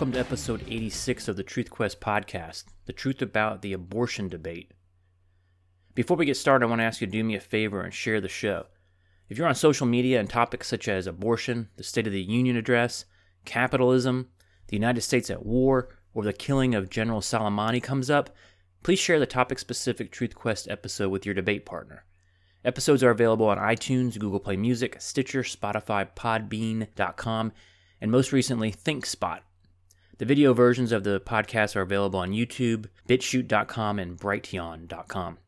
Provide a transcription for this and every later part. Welcome to episode 86 of the TruthQuest podcast, the truth about the abortion debate. Before we get started, I want to ask you to do me a favor and share the show. If you're on social media and topics such as abortion, the State of the Union address, capitalism, the United States at war, or the killing of General Soleimani comes up, please share the topic-specific TruthQuest episode with your debate partner. Episodes are available on iTunes, Google Play Music, Stitcher, Spotify, Podbean.com, and most recently, ThinkSpot. The video versions of the podcast are available on YouTube, BitChute.com, and Brighteon.com.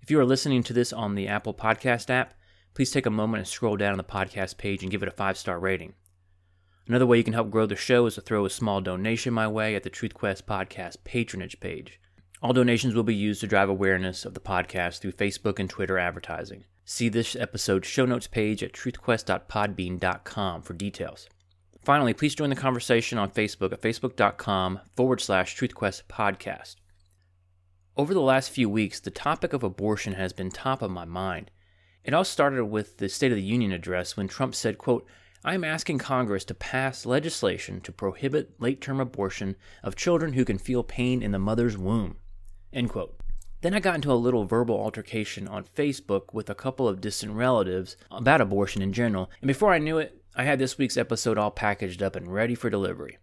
If you are listening to this on the Apple Podcast app, please take a moment and scroll down on the podcast page and give it a 5-star rating. Another way you can help grow the show is to throw a small donation my way at the TruthQuest Podcast patronage page. All donations will be used to drive awareness of the podcast through Facebook and Twitter advertising. See this episode's show notes page at truthquest.podbean.com for details. Finally, please join the conversation on Facebook at facebook.com/TruthQuest podcast. Over the last few weeks, the topic of abortion has been top of my mind. It all started with the State of the Union address when Trump said, quote, "I am asking Congress to pass legislation to prohibit late-term abortion of children who can feel pain in the mother's womb," end quote. Then I got into a little verbal altercation on Facebook with a couple of distant relatives about abortion in general, and before I knew it, I had this week's episode all packaged up and ready for delivery.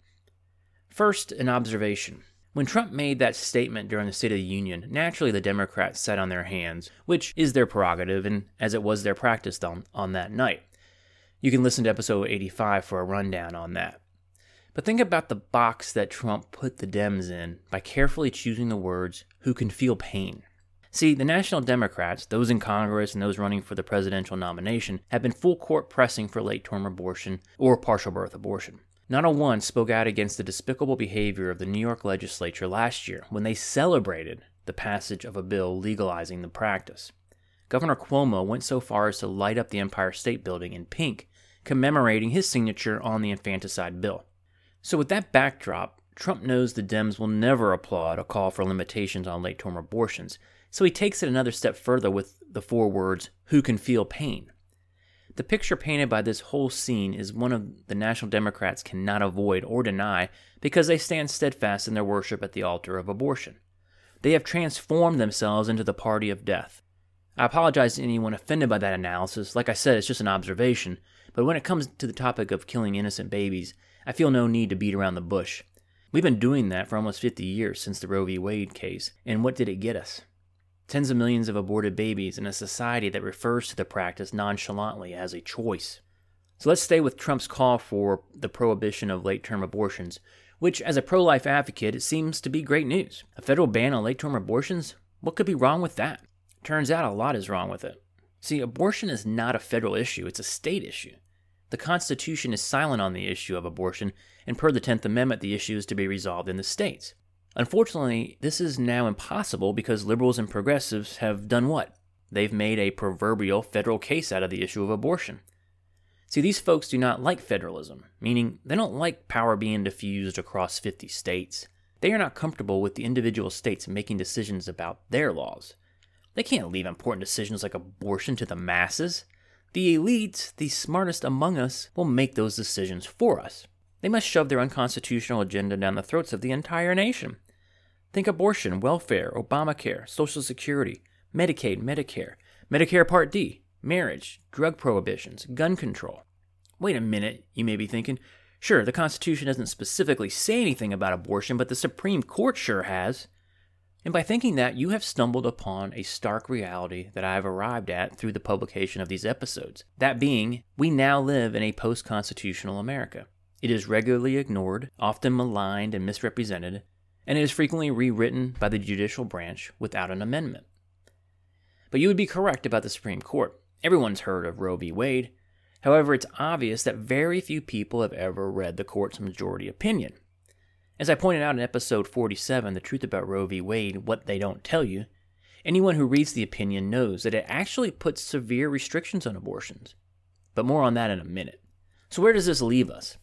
First, an observation. When Trump made that statement during the State of the Union, naturally the Democrats sat on their hands, which is their prerogative and as it was their practice on that night. You can listen to episode 85 for a rundown on that. But think about the box that Trump put the Dems in by carefully choosing the words, "who can feel pain." See, the National Democrats, those in Congress and those running for the presidential nomination, have been full court pressing for late-term abortion or partial birth abortion. Not a one spoke out against the despicable behavior of the New York legislature last year when they celebrated the passage of a bill legalizing the practice. Governor Cuomo went so far as to light up the Empire State Building in pink, commemorating his signature on the infanticide bill. So with that backdrop, Trump knows the Dems will never applaud a call for limitations on late-term abortions, so he takes it another step further with the four words, "who can feel pain." The picture painted by this whole scene is one of the National Democrats cannot avoid or deny because they stand steadfast in their worship at the altar of abortion. They have transformed themselves into the party of death. I apologize to anyone offended by that analysis. Like I said, it's just an observation, but when it comes to the topic of killing innocent babies, I feel no need to beat around the bush. We've been doing that for almost 50 years since the Roe v. Wade case, and what did it get us? Tens of millions of aborted babies in a society that refers to the practice nonchalantly as a choice. So let's stay with Trump's call for the prohibition of late-term abortions, which as a pro-life advocate, it seems to be great news. A federal ban on late-term abortions? What could be wrong with that? Turns out a lot is wrong with it. See, abortion is not a federal issue, it's a state issue. The Constitution is silent on the issue of abortion, and per the 10th Amendment, the issue is to be resolved in the states. Unfortunately, this is now impossible because liberals and progressives have done what? They've made a proverbial federal case out of the issue of abortion. See, these folks do not like federalism, meaning they don't like power being diffused across 50 states. They are not comfortable with the individual states making decisions about their laws. They can't leave important decisions like abortion to the masses. The elites, the smartest among us, will make those decisions for us. They must shove their unconstitutional agenda down the throats of the entire nation. Think abortion, welfare, Obamacare, Social Security, Medicaid, Medicare, Medicare Part D, marriage, drug prohibitions, gun control. Wait a minute, you may be thinking. Sure, the Constitution doesn't specifically say anything about abortion, but the Supreme Court sure has. And by thinking that, you have stumbled upon a stark reality that I have arrived at through the publication of these episodes. That being, we now live in a post-constitutional America. It is regularly ignored, often maligned and misrepresented, and it is frequently rewritten by the judicial branch without an amendment. But you would be correct about the Supreme Court. Everyone's heard of Roe v. Wade. However, it's obvious that very few people have ever read the court's majority opinion. As I pointed out in episode 47, The Truth About Roe v. Wade, What They Don't Tell You, anyone who reads the opinion knows that it actually puts severe restrictions on abortions. But more on that in a minute. So where does this leave us?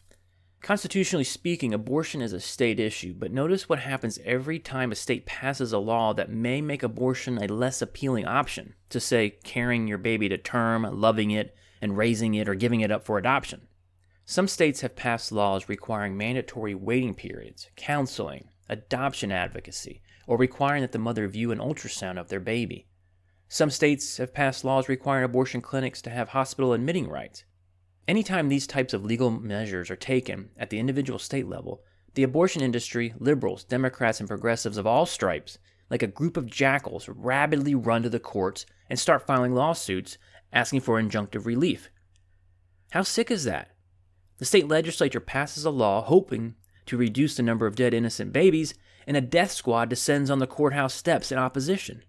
Constitutionally speaking, abortion is a state issue, but notice what happens every time a state passes a law that may make abortion a less appealing option, to say carrying your baby to term, loving it, and raising it, or giving it up for adoption. Some states have passed laws requiring mandatory waiting periods, counseling, adoption advocacy, or requiring that the mother view an ultrasound of their baby. Some states have passed laws requiring abortion clinics to have hospital admitting rights. Anytime these types of legal measures are taken at the individual state level, the abortion industry, liberals, Democrats, and progressives of all stripes, like a group of jackals, rapidly run to the courts and start filing lawsuits asking for injunctive relief. How sick is that? The state legislature passes a law hoping to reduce the number of dead innocent babies, and a death squad descends on the courthouse steps in opposition.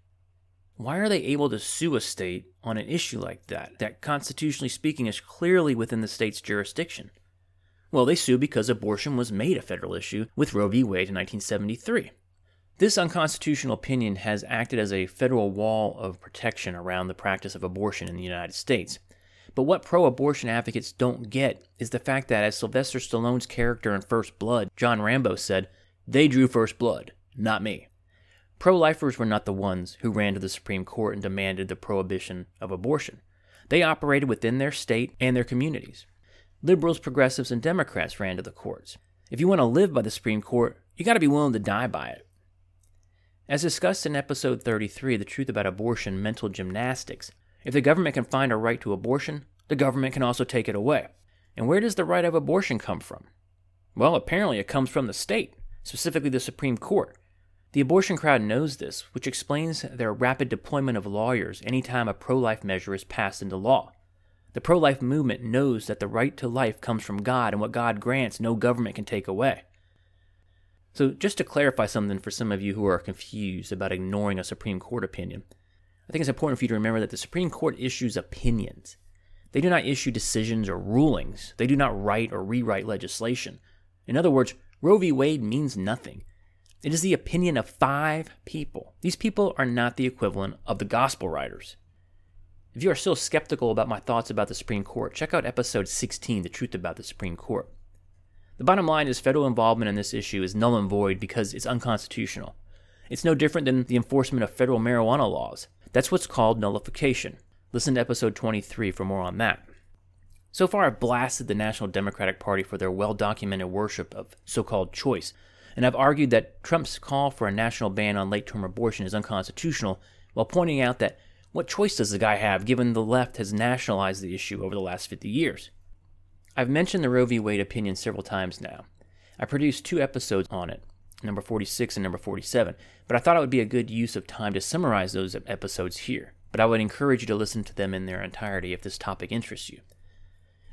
Why are they able to sue a state on an issue like that, that constitutionally speaking is clearly within the state's jurisdiction? Well, they sue because abortion was made a federal issue with Roe v. Wade in 1973. This unconstitutional opinion has acted as a federal wall of protection around the practice of abortion in the United States. But what pro-abortion advocates don't get is the fact that, as Sylvester Stallone's character in First Blood, John Rambo, said, "They drew first blood, not me." Pro-lifers were not the ones who ran to the Supreme Court and demanded the prohibition of abortion. They operated within their state and their communities. Liberals, progressives, and Democrats ran to the courts. If you want to live by the Supreme Court, you got to be willing to die by it. As discussed in episode 33, The Truth About Abortion, Mental Gymnastics, if the government can find a right to abortion, the government can also take it away. And where does the right of abortion come from? Well, apparently it comes from the state, specifically the Supreme Court. The abortion crowd knows this, which explains their rapid deployment of lawyers anytime a pro-life measure is passed into law. The pro-life movement knows that the right to life comes from God, and what God grants, no government can take away. So just to clarify something for some of you who are confused about ignoring a Supreme Court opinion, I think it's important for you to remember that the Supreme Court issues opinions. They do not issue decisions or rulings. They do not write or rewrite legislation. In other words, Roe v. Wade means nothing. It is the opinion of 5 people. These people are not the equivalent of the gospel writers. If you are still skeptical about my thoughts about the Supreme Court, check out episode 16, The Truth About the Supreme Court. The bottom line is federal involvement in this issue is null and void because it's unconstitutional. It's no different than the enforcement of federal marijuana laws. That's what's called nullification. Listen to episode 23 for more on that. So far, I've blasted the National Democratic Party for their well-documented worship of so-called choice, and I've argued that Trump's call for a national ban on late-term abortion is unconstitutional, while pointing out that what choice does the guy have, given the left has nationalized the issue over the last 50 years? I've mentioned the Roe v. Wade opinion several times now. I produced 2 episodes on it, number 46 and number 47, but I thought it would be a good use of time to summarize those episodes here, but I would encourage you to listen to them in their entirety if this topic interests you.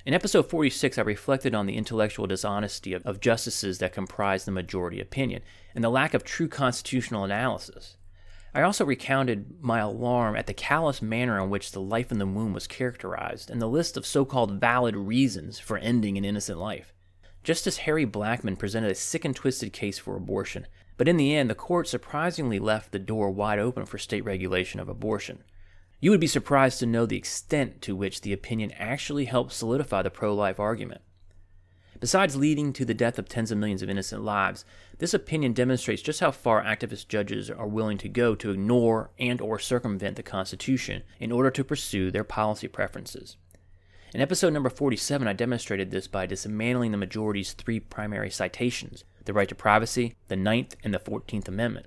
In episode 46, I reflected on the intellectual dishonesty of justices that comprise the majority opinion, and the lack of true constitutional analysis. I also recounted my alarm at the callous manner in which the life in the womb was characterized, and the list of so-called valid reasons for ending an innocent life. Justice Harry Blackmun presented a sick and twisted case for abortion, but in the end, the court surprisingly left the door wide open for state regulation of abortion. You would be surprised to know the extent to which the opinion actually helped solidify the pro-life argument. Besides leading to the death of tens of millions of innocent lives, this opinion demonstrates just how far activist judges are willing to go to ignore and/or circumvent the Constitution in order to pursue their policy preferences. In episode number 47, I demonstrated this by dismantling the majority's 3 primary citations, the right to privacy, the 9th, and the 14th Amendment.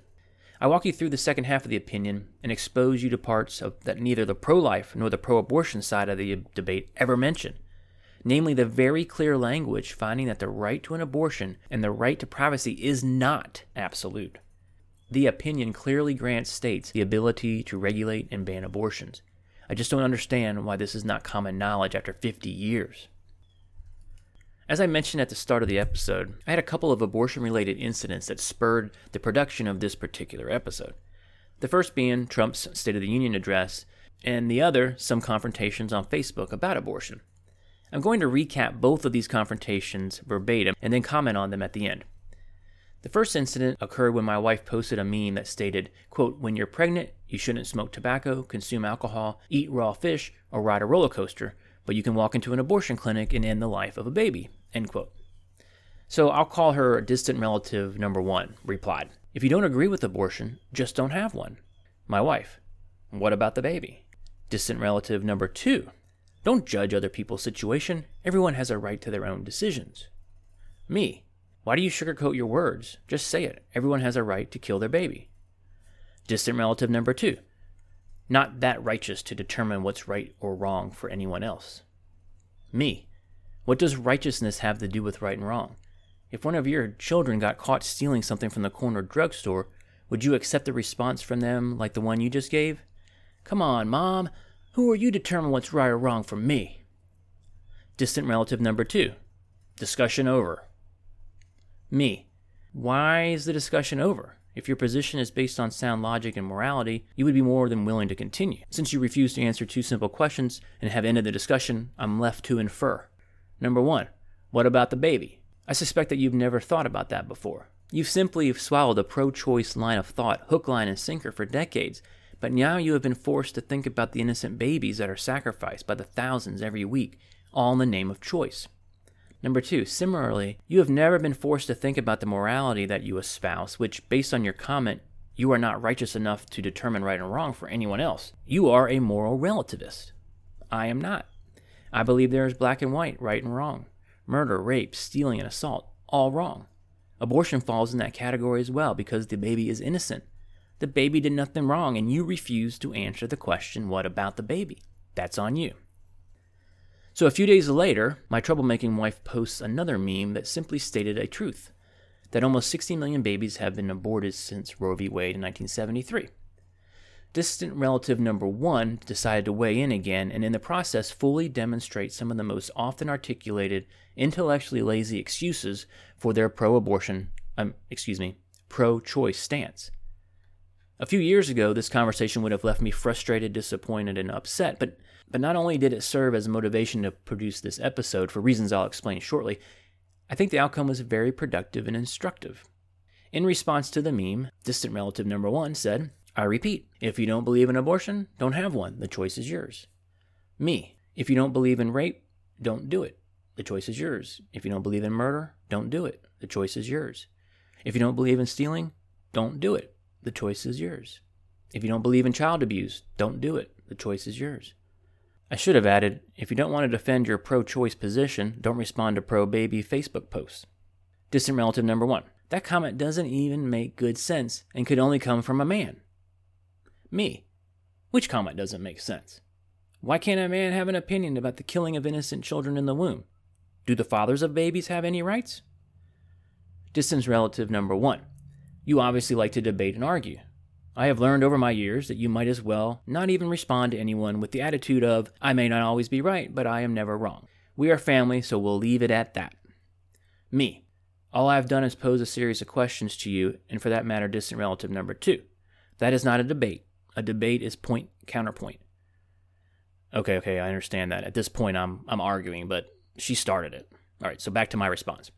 I walk you through the second half of the opinion and expose you to parts that neither the pro-life nor the pro-abortion side of the debate ever mention. Namely, the very clear language finding that the right to an abortion and the right to privacy is not absolute. The opinion clearly grants states the ability to regulate and ban abortions. I just don't understand why this is not common knowledge after 50 years. As I mentioned at the start of the episode, I had a couple of abortion-related incidents that spurred the production of this particular episode. The first being Trump's State of the Union address, and the other, some confrontations on Facebook about abortion. I'm going to recap both of these confrontations verbatim and then comment on them at the end. The first incident occurred when my wife posted a meme that stated, quote, "When you're pregnant, you shouldn't smoke tobacco, consume alcohol, eat raw fish, or ride a roller coaster, but you can walk into an abortion clinic and end the life of a baby," end quote. So I'll call her distant relative number 1, replied, "If you don't agree with abortion, just don't have one." My wife, "What about the baby?" Distant relative number 2, Don't judge other people's situation. Everyone has a right to their own decisions. Me. Why do you sugarcoat your words? Just say it. Everyone has a right to kill their baby. Distant relative number 2. Not that righteous to determine what's right or wrong for anyone else. Me. What does righteousness have to do with right and wrong? If one of your children got caught stealing something from the corner drugstore, would you accept the response from them like the one you just gave? Come on, Mom. Who are you to determine what's right or wrong for me? Distant relative number 2. Discussion over. Me. Why is the discussion over? If your position is based on sound logic and morality, you would be more than willing to continue. Since you refuse to answer 2 simple questions and have ended the discussion, I'm left to infer. Number 1, what about the baby? I suspect that you've never thought about that before. You've simply swallowed a pro-choice line of thought, hook, line, and sinker for decades, but now you have been forced to think about the innocent babies that are sacrificed by the thousands every week, all in the name of choice. Number 2, similarly, you have never been forced to think about the morality that you espouse, which, based on your comment, you are not righteous enough to determine right and wrong for anyone else. You are a moral relativist. I am not. I believe there is black and white, right and wrong. Murder, rape, stealing, and assault, all wrong. Abortion falls in that category as well because the baby is innocent. The baby did nothing wrong and you refuse to answer the question, what about the baby? That's on you. So a few days later, my troublemaking wife posts another meme that simply stated a truth, that almost 60 million babies have been aborted since Roe v. Wade in 1973. Distant relative number 1 decided to weigh in again and in the process fully demonstrate some of the most often articulated, intellectually lazy excuses for their pro-choice stance. A few years ago, this conversation would have left me frustrated, disappointed, and upset, but not only did it serve as motivation to produce this episode, for reasons I'll explain shortly, I think the outcome was very productive and instructive. In response to the meme, distant relative number 1 said, I repeat, if you don't believe in abortion, don't have one. The choice is yours. Me, if you don't believe in rape, don't do it. The choice is yours. If you don't believe in murder, don't do it. The choice is yours. If you don't believe in stealing, don't do it. The choice is yours. If you don't believe in child abuse, don't do it. The choice is yours. I should have added, if you don't want to defend your pro-choice position, don't respond to pro-baby Facebook posts. Distant relative number 1. That comment doesn't even make good sense and could only come from a man. Me. Which comment doesn't make sense? Why can't a man have an opinion about the killing of innocent children in the womb? Do the fathers of babies have any rights? Distant relative number 1. You obviously like to debate and argue. I have learned over my years that you might as well not even respond to anyone with the attitude of, I may not always be right, but I am never wrong. We are family, so we'll leave it at that. Me. All I've done is pose a series of questions to you, and for that matter, distant relative number 2. That is not a debate. A debate is point counterpoint. Okay, I understand that. At this point, I'm arguing, but she started it. All right, so back to my response.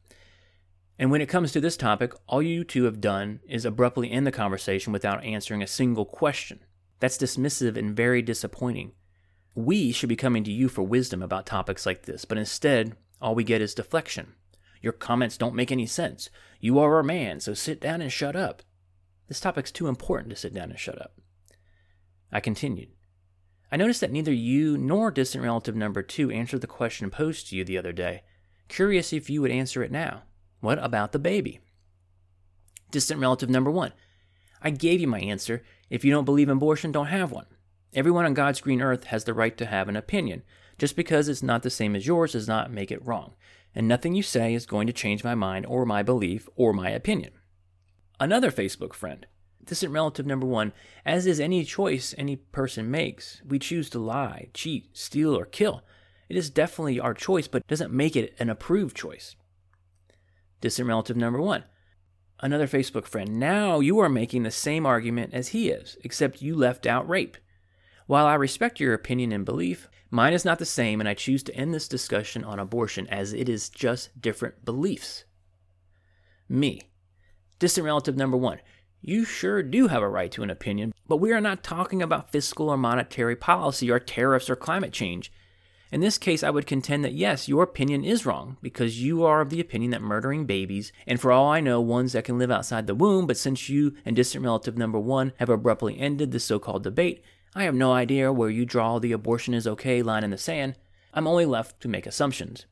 And when it comes to this topic, all you two have done is abruptly end the conversation without answering a single question. That's dismissive and very disappointing. We should be coming to you for wisdom about topics like this, but instead, all we get is deflection. Your comments don't make any sense. You are a man, so sit down and shut up. This topic's too important to sit down and shut up. I continued. I noticed that neither you nor distant relative number 2 answered the question posed to you the other day. Curious if you would answer it now. What about the baby? Distant relative number 1. I gave you my answer. If you don't believe in abortion, don't have one. Everyone on God's green earth has the right to have an opinion. Just because it's not the same as yours does not make it wrong. And nothing you say is going to change my mind or my belief or my opinion. Another Facebook friend. Distant relative number 1. As is any choice any person makes, we choose to lie, cheat, steal, or kill. It is definitely our choice, but doesn't make it an approved choice. Distant relative number 1. Another Facebook friend. Now you are making the same argument as he is, except you left out rape. While I respect your opinion and belief, mine is not the same, and I choose to end this discussion on abortion as it is just different beliefs. Me. Distant relative number 1. You sure do have a right to an opinion, but we are not talking about fiscal or monetary policy or tariffs or climate change. In this case, I would contend that yes, your opinion is wrong, because you are of the opinion that murdering babies, and for all I know, ones that can live outside the womb, but since you and distant relative number 1 have abruptly ended this so-called debate, I have no idea where you draw the abortion is okay line in the sand. I'm only left to make assumptions.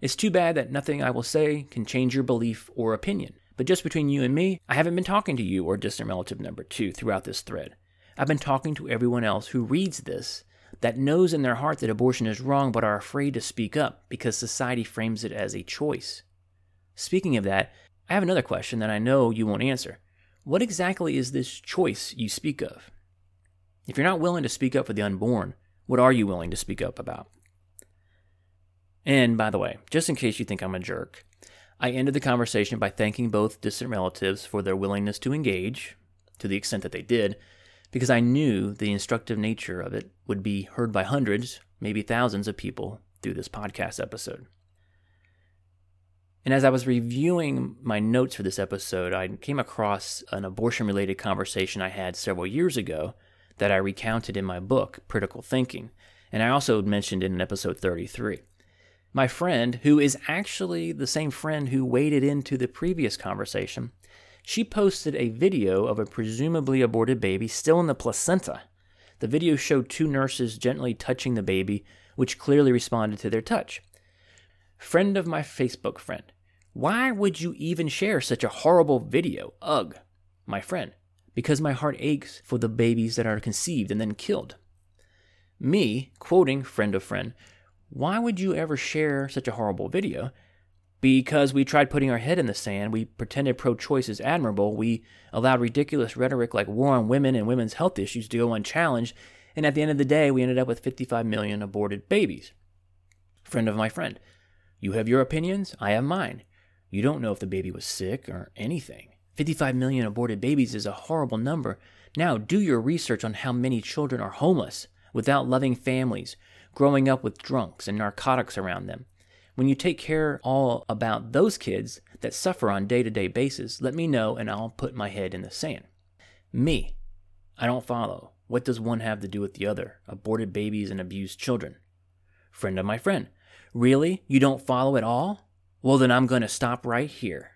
It's too bad that nothing I will say can change your belief or opinion. But just between you and me, I haven't been talking to you or distant relative number 2 throughout this thread. I've been talking to everyone else who reads this that knows in their heart that abortion is wrong but are afraid to speak up because society frames it as a choice. Speaking of that, I have another question that I know you won't answer. What exactly is this choice you speak of? If you're not willing to speak up for the unborn, what are you willing to speak up about? And by the way, just in case you think I'm a jerk, I ended the conversation by thanking both distant relatives for their willingness to engage, to the extent that they did, because I knew the instructive nature of it would be heard by hundreds, maybe thousands of people through this podcast episode. And as I was reviewing my notes for this episode, I came across an abortion-related conversation I had several years ago that I recounted in my book, Critical Thinking, and I also mentioned it in episode 33. My friend, who is actually the same friend who waded into the previous conversation, she posted a video of a presumably aborted baby still in the placenta. The video showed 2 nurses gently touching the baby, which clearly responded to their touch. Friend of my Facebook friend, why would you even share such a horrible video? Ugh. My friend, because my heart aches for the babies that are conceived and then killed. Me, quoting friend of friend, why would you ever share such a horrible video? Because we tried putting our head in the sand, we pretended pro-choice is admirable, we allowed ridiculous rhetoric like war on women and women's health issues to go unchallenged, and at the end of the day, we ended up with 55 million aborted babies. Friend of my friend, you have your opinions, I have mine. You don't know if the baby was sick or anything. 55 million aborted babies is a horrible number. Now do your research on how many children are homeless, without loving families, growing up with drunks and narcotics around them. When you take care all about those kids that suffer on day-to-day basis, let me know and I'll put my head in the sand. Me, I don't follow. What does one have to do with the other? Aborted babies and abused children. Friend of my friend, really? You don't follow at all? Well, then I'm going to stop right here.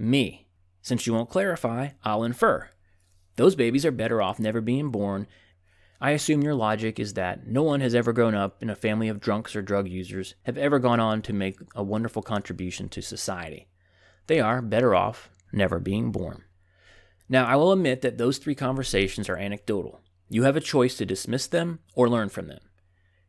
Me, since you won't clarify, I'll infer. Those babies are better off never being born. I assume your logic is that no one has ever grown up in a family of drunks or drug users have ever gone on to make a wonderful contribution to society. They are better off never being born. Now, I will admit that those 3 conversations are anecdotal. You have a choice to dismiss them or learn from them.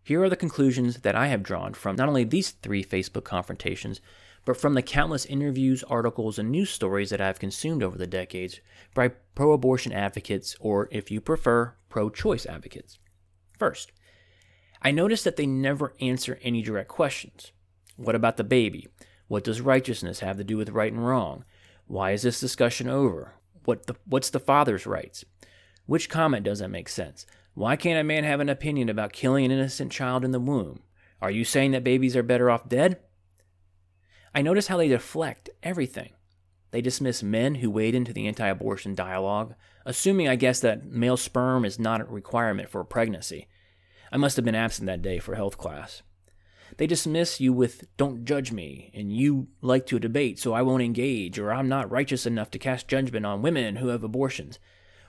Here are the conclusions that I have drawn from not only these 3 Facebook confrontations, but from the countless interviews, articles, and news stories that I have consumed over the decades by pro-abortion advocates, or if you prefer, pro-choice advocates. First, I noticed that they never answer any direct questions. What about the baby? What does righteousness have to do with right and wrong? Why is this discussion over? What's the father's rights? Which comment doesn't make sense? Why can't a man have an opinion about killing an innocent child in the womb? Are you saying that babies are better off dead? I notice how they deflect everything. They dismiss men who wade into the anti-abortion dialogue, assuming, I guess, that male sperm is not a requirement for a pregnancy. I must have been absent that day for health class. They dismiss you with, don't judge me, and you like to debate, so I won't engage, or I'm not righteous enough to cast judgment on women who have abortions,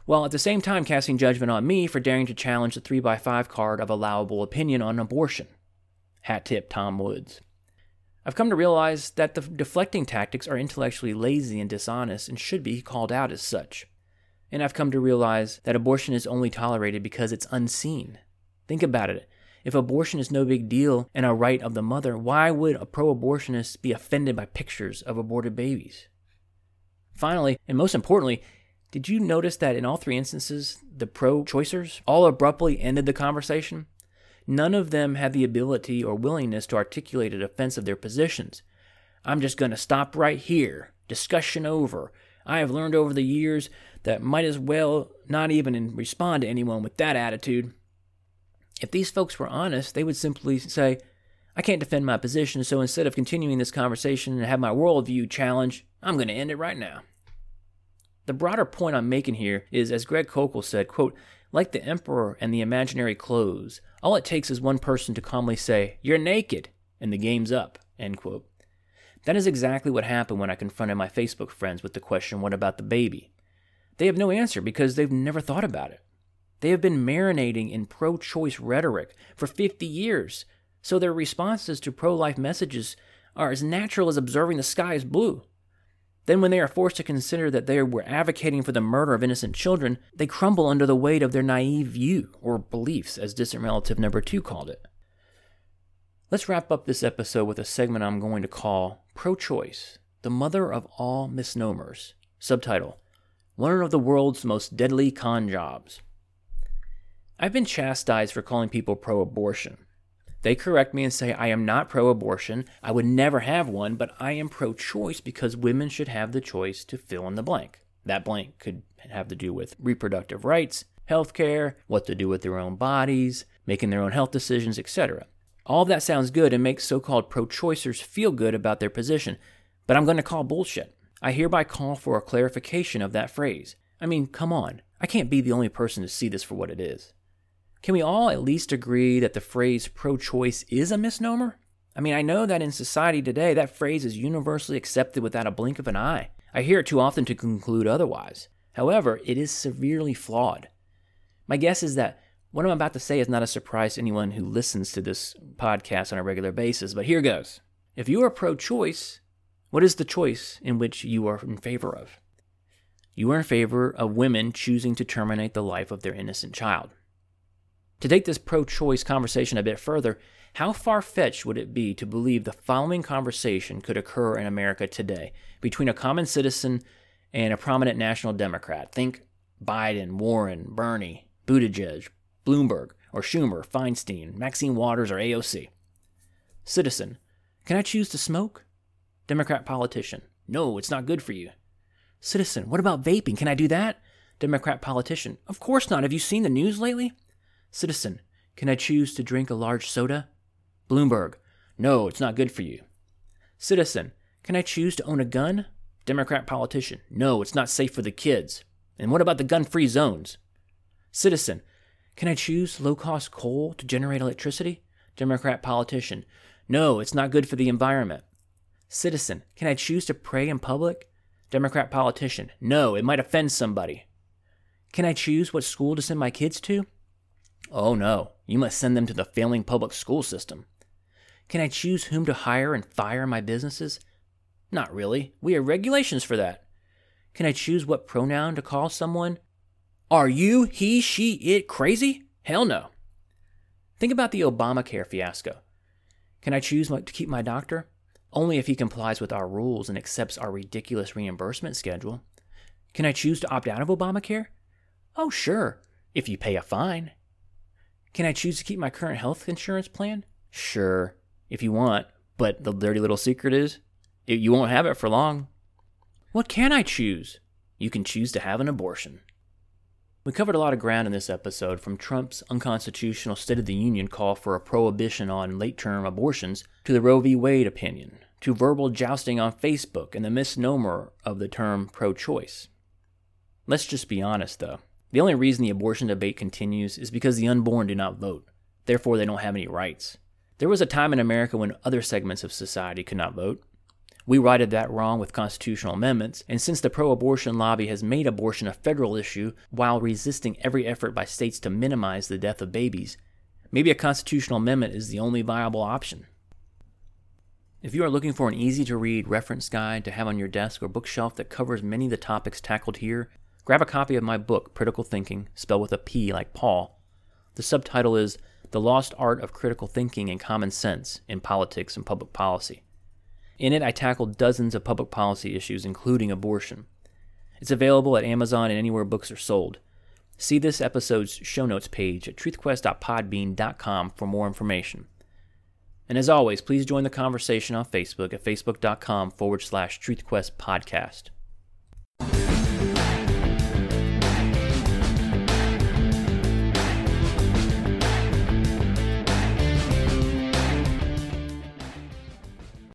while at the same time casting judgment on me for daring to challenge the 3x5 card of allowable opinion on abortion. Hat tip, Tom Woods. I've come to realize that the deflecting tactics are intellectually lazy and dishonest and should be called out as such. And I've come to realize that abortion is only tolerated because it's unseen. Think about it. If abortion is no big deal and a right of the mother, why would a pro-abortionist be offended by pictures of aborted babies? Finally, and most importantly, did you notice that in all 3 instances, the pro-choicers all abruptly ended the conversation? None of them had the ability or willingness to articulate a defense of their positions. I'm just going to stop right here. Discussion over. I have learned over the years that might as well not even respond to anyone with that attitude. If these folks were honest, they would simply say, I can't defend my position, so instead of continuing this conversation and have my worldview challenged, I'm going to end it right now. The broader point I'm making here is, as Greg Koukl said, quote, like the emperor and the imaginary clothes, all it takes is one person to calmly say, you're naked, and the game's up, end quote. That is exactly what happened when I confronted my Facebook friends with the question, what about the baby? They have no answer because they've never thought about it. They have been marinating in pro-choice rhetoric for 50 years, so their responses to pro-life messages are as natural as observing the sky is blue. Then when they are forced to consider that they were advocating for the murder of innocent children, they crumble under the weight of their naive view, or beliefs, as distant relative number 2 called it. Let's wrap up this episode with a segment I'm going to call Pro-Choice, the Mother of All Misnomers. Subtitle, One of the World's Most Deadly Con Jobs. I've been chastised for calling people pro-abortion. They correct me and say, I am not pro-abortion, I would never have one, but I am pro-choice because women should have the choice to fill in the blank. That blank could have to do with reproductive rights, healthcare, what to do with their own bodies, making their own health decisions, etc. All of that sounds good and makes so-called pro-choicers feel good about their position, but I'm going to call bullshit. I hereby call for a clarification of that phrase. I mean, come on, I can't be the only person to see this for what it is. Can we all at least agree that the phrase pro-choice is a misnomer? I mean, I know that in society today, that phrase is universally accepted without a blink of an eye. I hear it too often to conclude otherwise. However, it is severely flawed. My guess is that what I'm about to say is not a surprise to anyone who listens to this podcast on a regular basis, but here goes. If you are pro-choice, what is the choice in which you are in favor of? You are in favor of women choosing to terminate the life of their innocent child. To take this pro-choice conversation a bit further, how far-fetched would it be to believe the following conversation could occur in America today between a common citizen and a prominent national Democrat? Think Biden, Warren, Bernie, Buttigieg, Bloomberg, or Schumer, Feinstein, Maxine Waters, or AOC. Citizen, can I choose to smoke? Democrat politician, no, it's not good for you. Citizen, what about vaping? Can I do that? Democrat politician, of course not. Have you seen the news lately? Citizen, can I choose to drink a large soda? Bloomberg, no, it's not good for you. Citizen, can I choose to own a gun? Democrat politician, no, it's not safe for the kids. And what about the gun-free zones? Citizen, can I choose low-cost coal to generate electricity? Democrat politician, no, it's not good for the environment. Citizen, can I choose to pray in public? Democrat politician, no, it might offend somebody. Can I choose what school to send my kids to? Oh no, you must send them to the failing public school system. Can I choose whom to hire and fire my businesses? Not really. We have regulations for that. Can I choose what pronoun to call someone? Are you, he, she, it crazy? Hell no. Think about the Obamacare fiasco. Can I choose to keep my doctor? Only if he complies with our rules and accepts our ridiculous reimbursement schedule. Can I choose to opt out of Obamacare? Oh sure, if you pay a fine. Can I choose to keep my current health insurance plan? Sure, if you want, but the dirty little secret is, you won't have it for long. What can I choose? You can choose to have an abortion. We covered a lot of ground in this episode, from Trump's unconstitutional State of the Union call for a prohibition on late-term abortions, to the Roe v. Wade opinion, to verbal jousting on Facebook and the misnomer of the term pro-choice. Let's just be honest, though. The only reason the abortion debate continues is because the unborn do not vote. Therefore, they don't have any rights. There was a time in America when other segments of society could not vote. We righted that wrong with constitutional amendments, and since the pro-abortion lobby has made abortion a federal issue while resisting every effort by states to minimize the death of babies, maybe a constitutional amendment is the only viable option. If you are looking for an easy-to-read reference guide to have on your desk or bookshelf that covers many of the topics tackled here, grab a copy of my book, Critical Thinking, spelled with a P like Paul. The subtitle is The Lost Art of Critical Thinking and Common Sense in Politics and Public Policy. In it, I tackle dozens of public policy issues, including abortion. It's available at Amazon and anywhere books are sold. See this episode's show notes page at truthquest.podbean.com for more information. And as always, please join the conversation on Facebook at facebook.com/truthquestpodcast.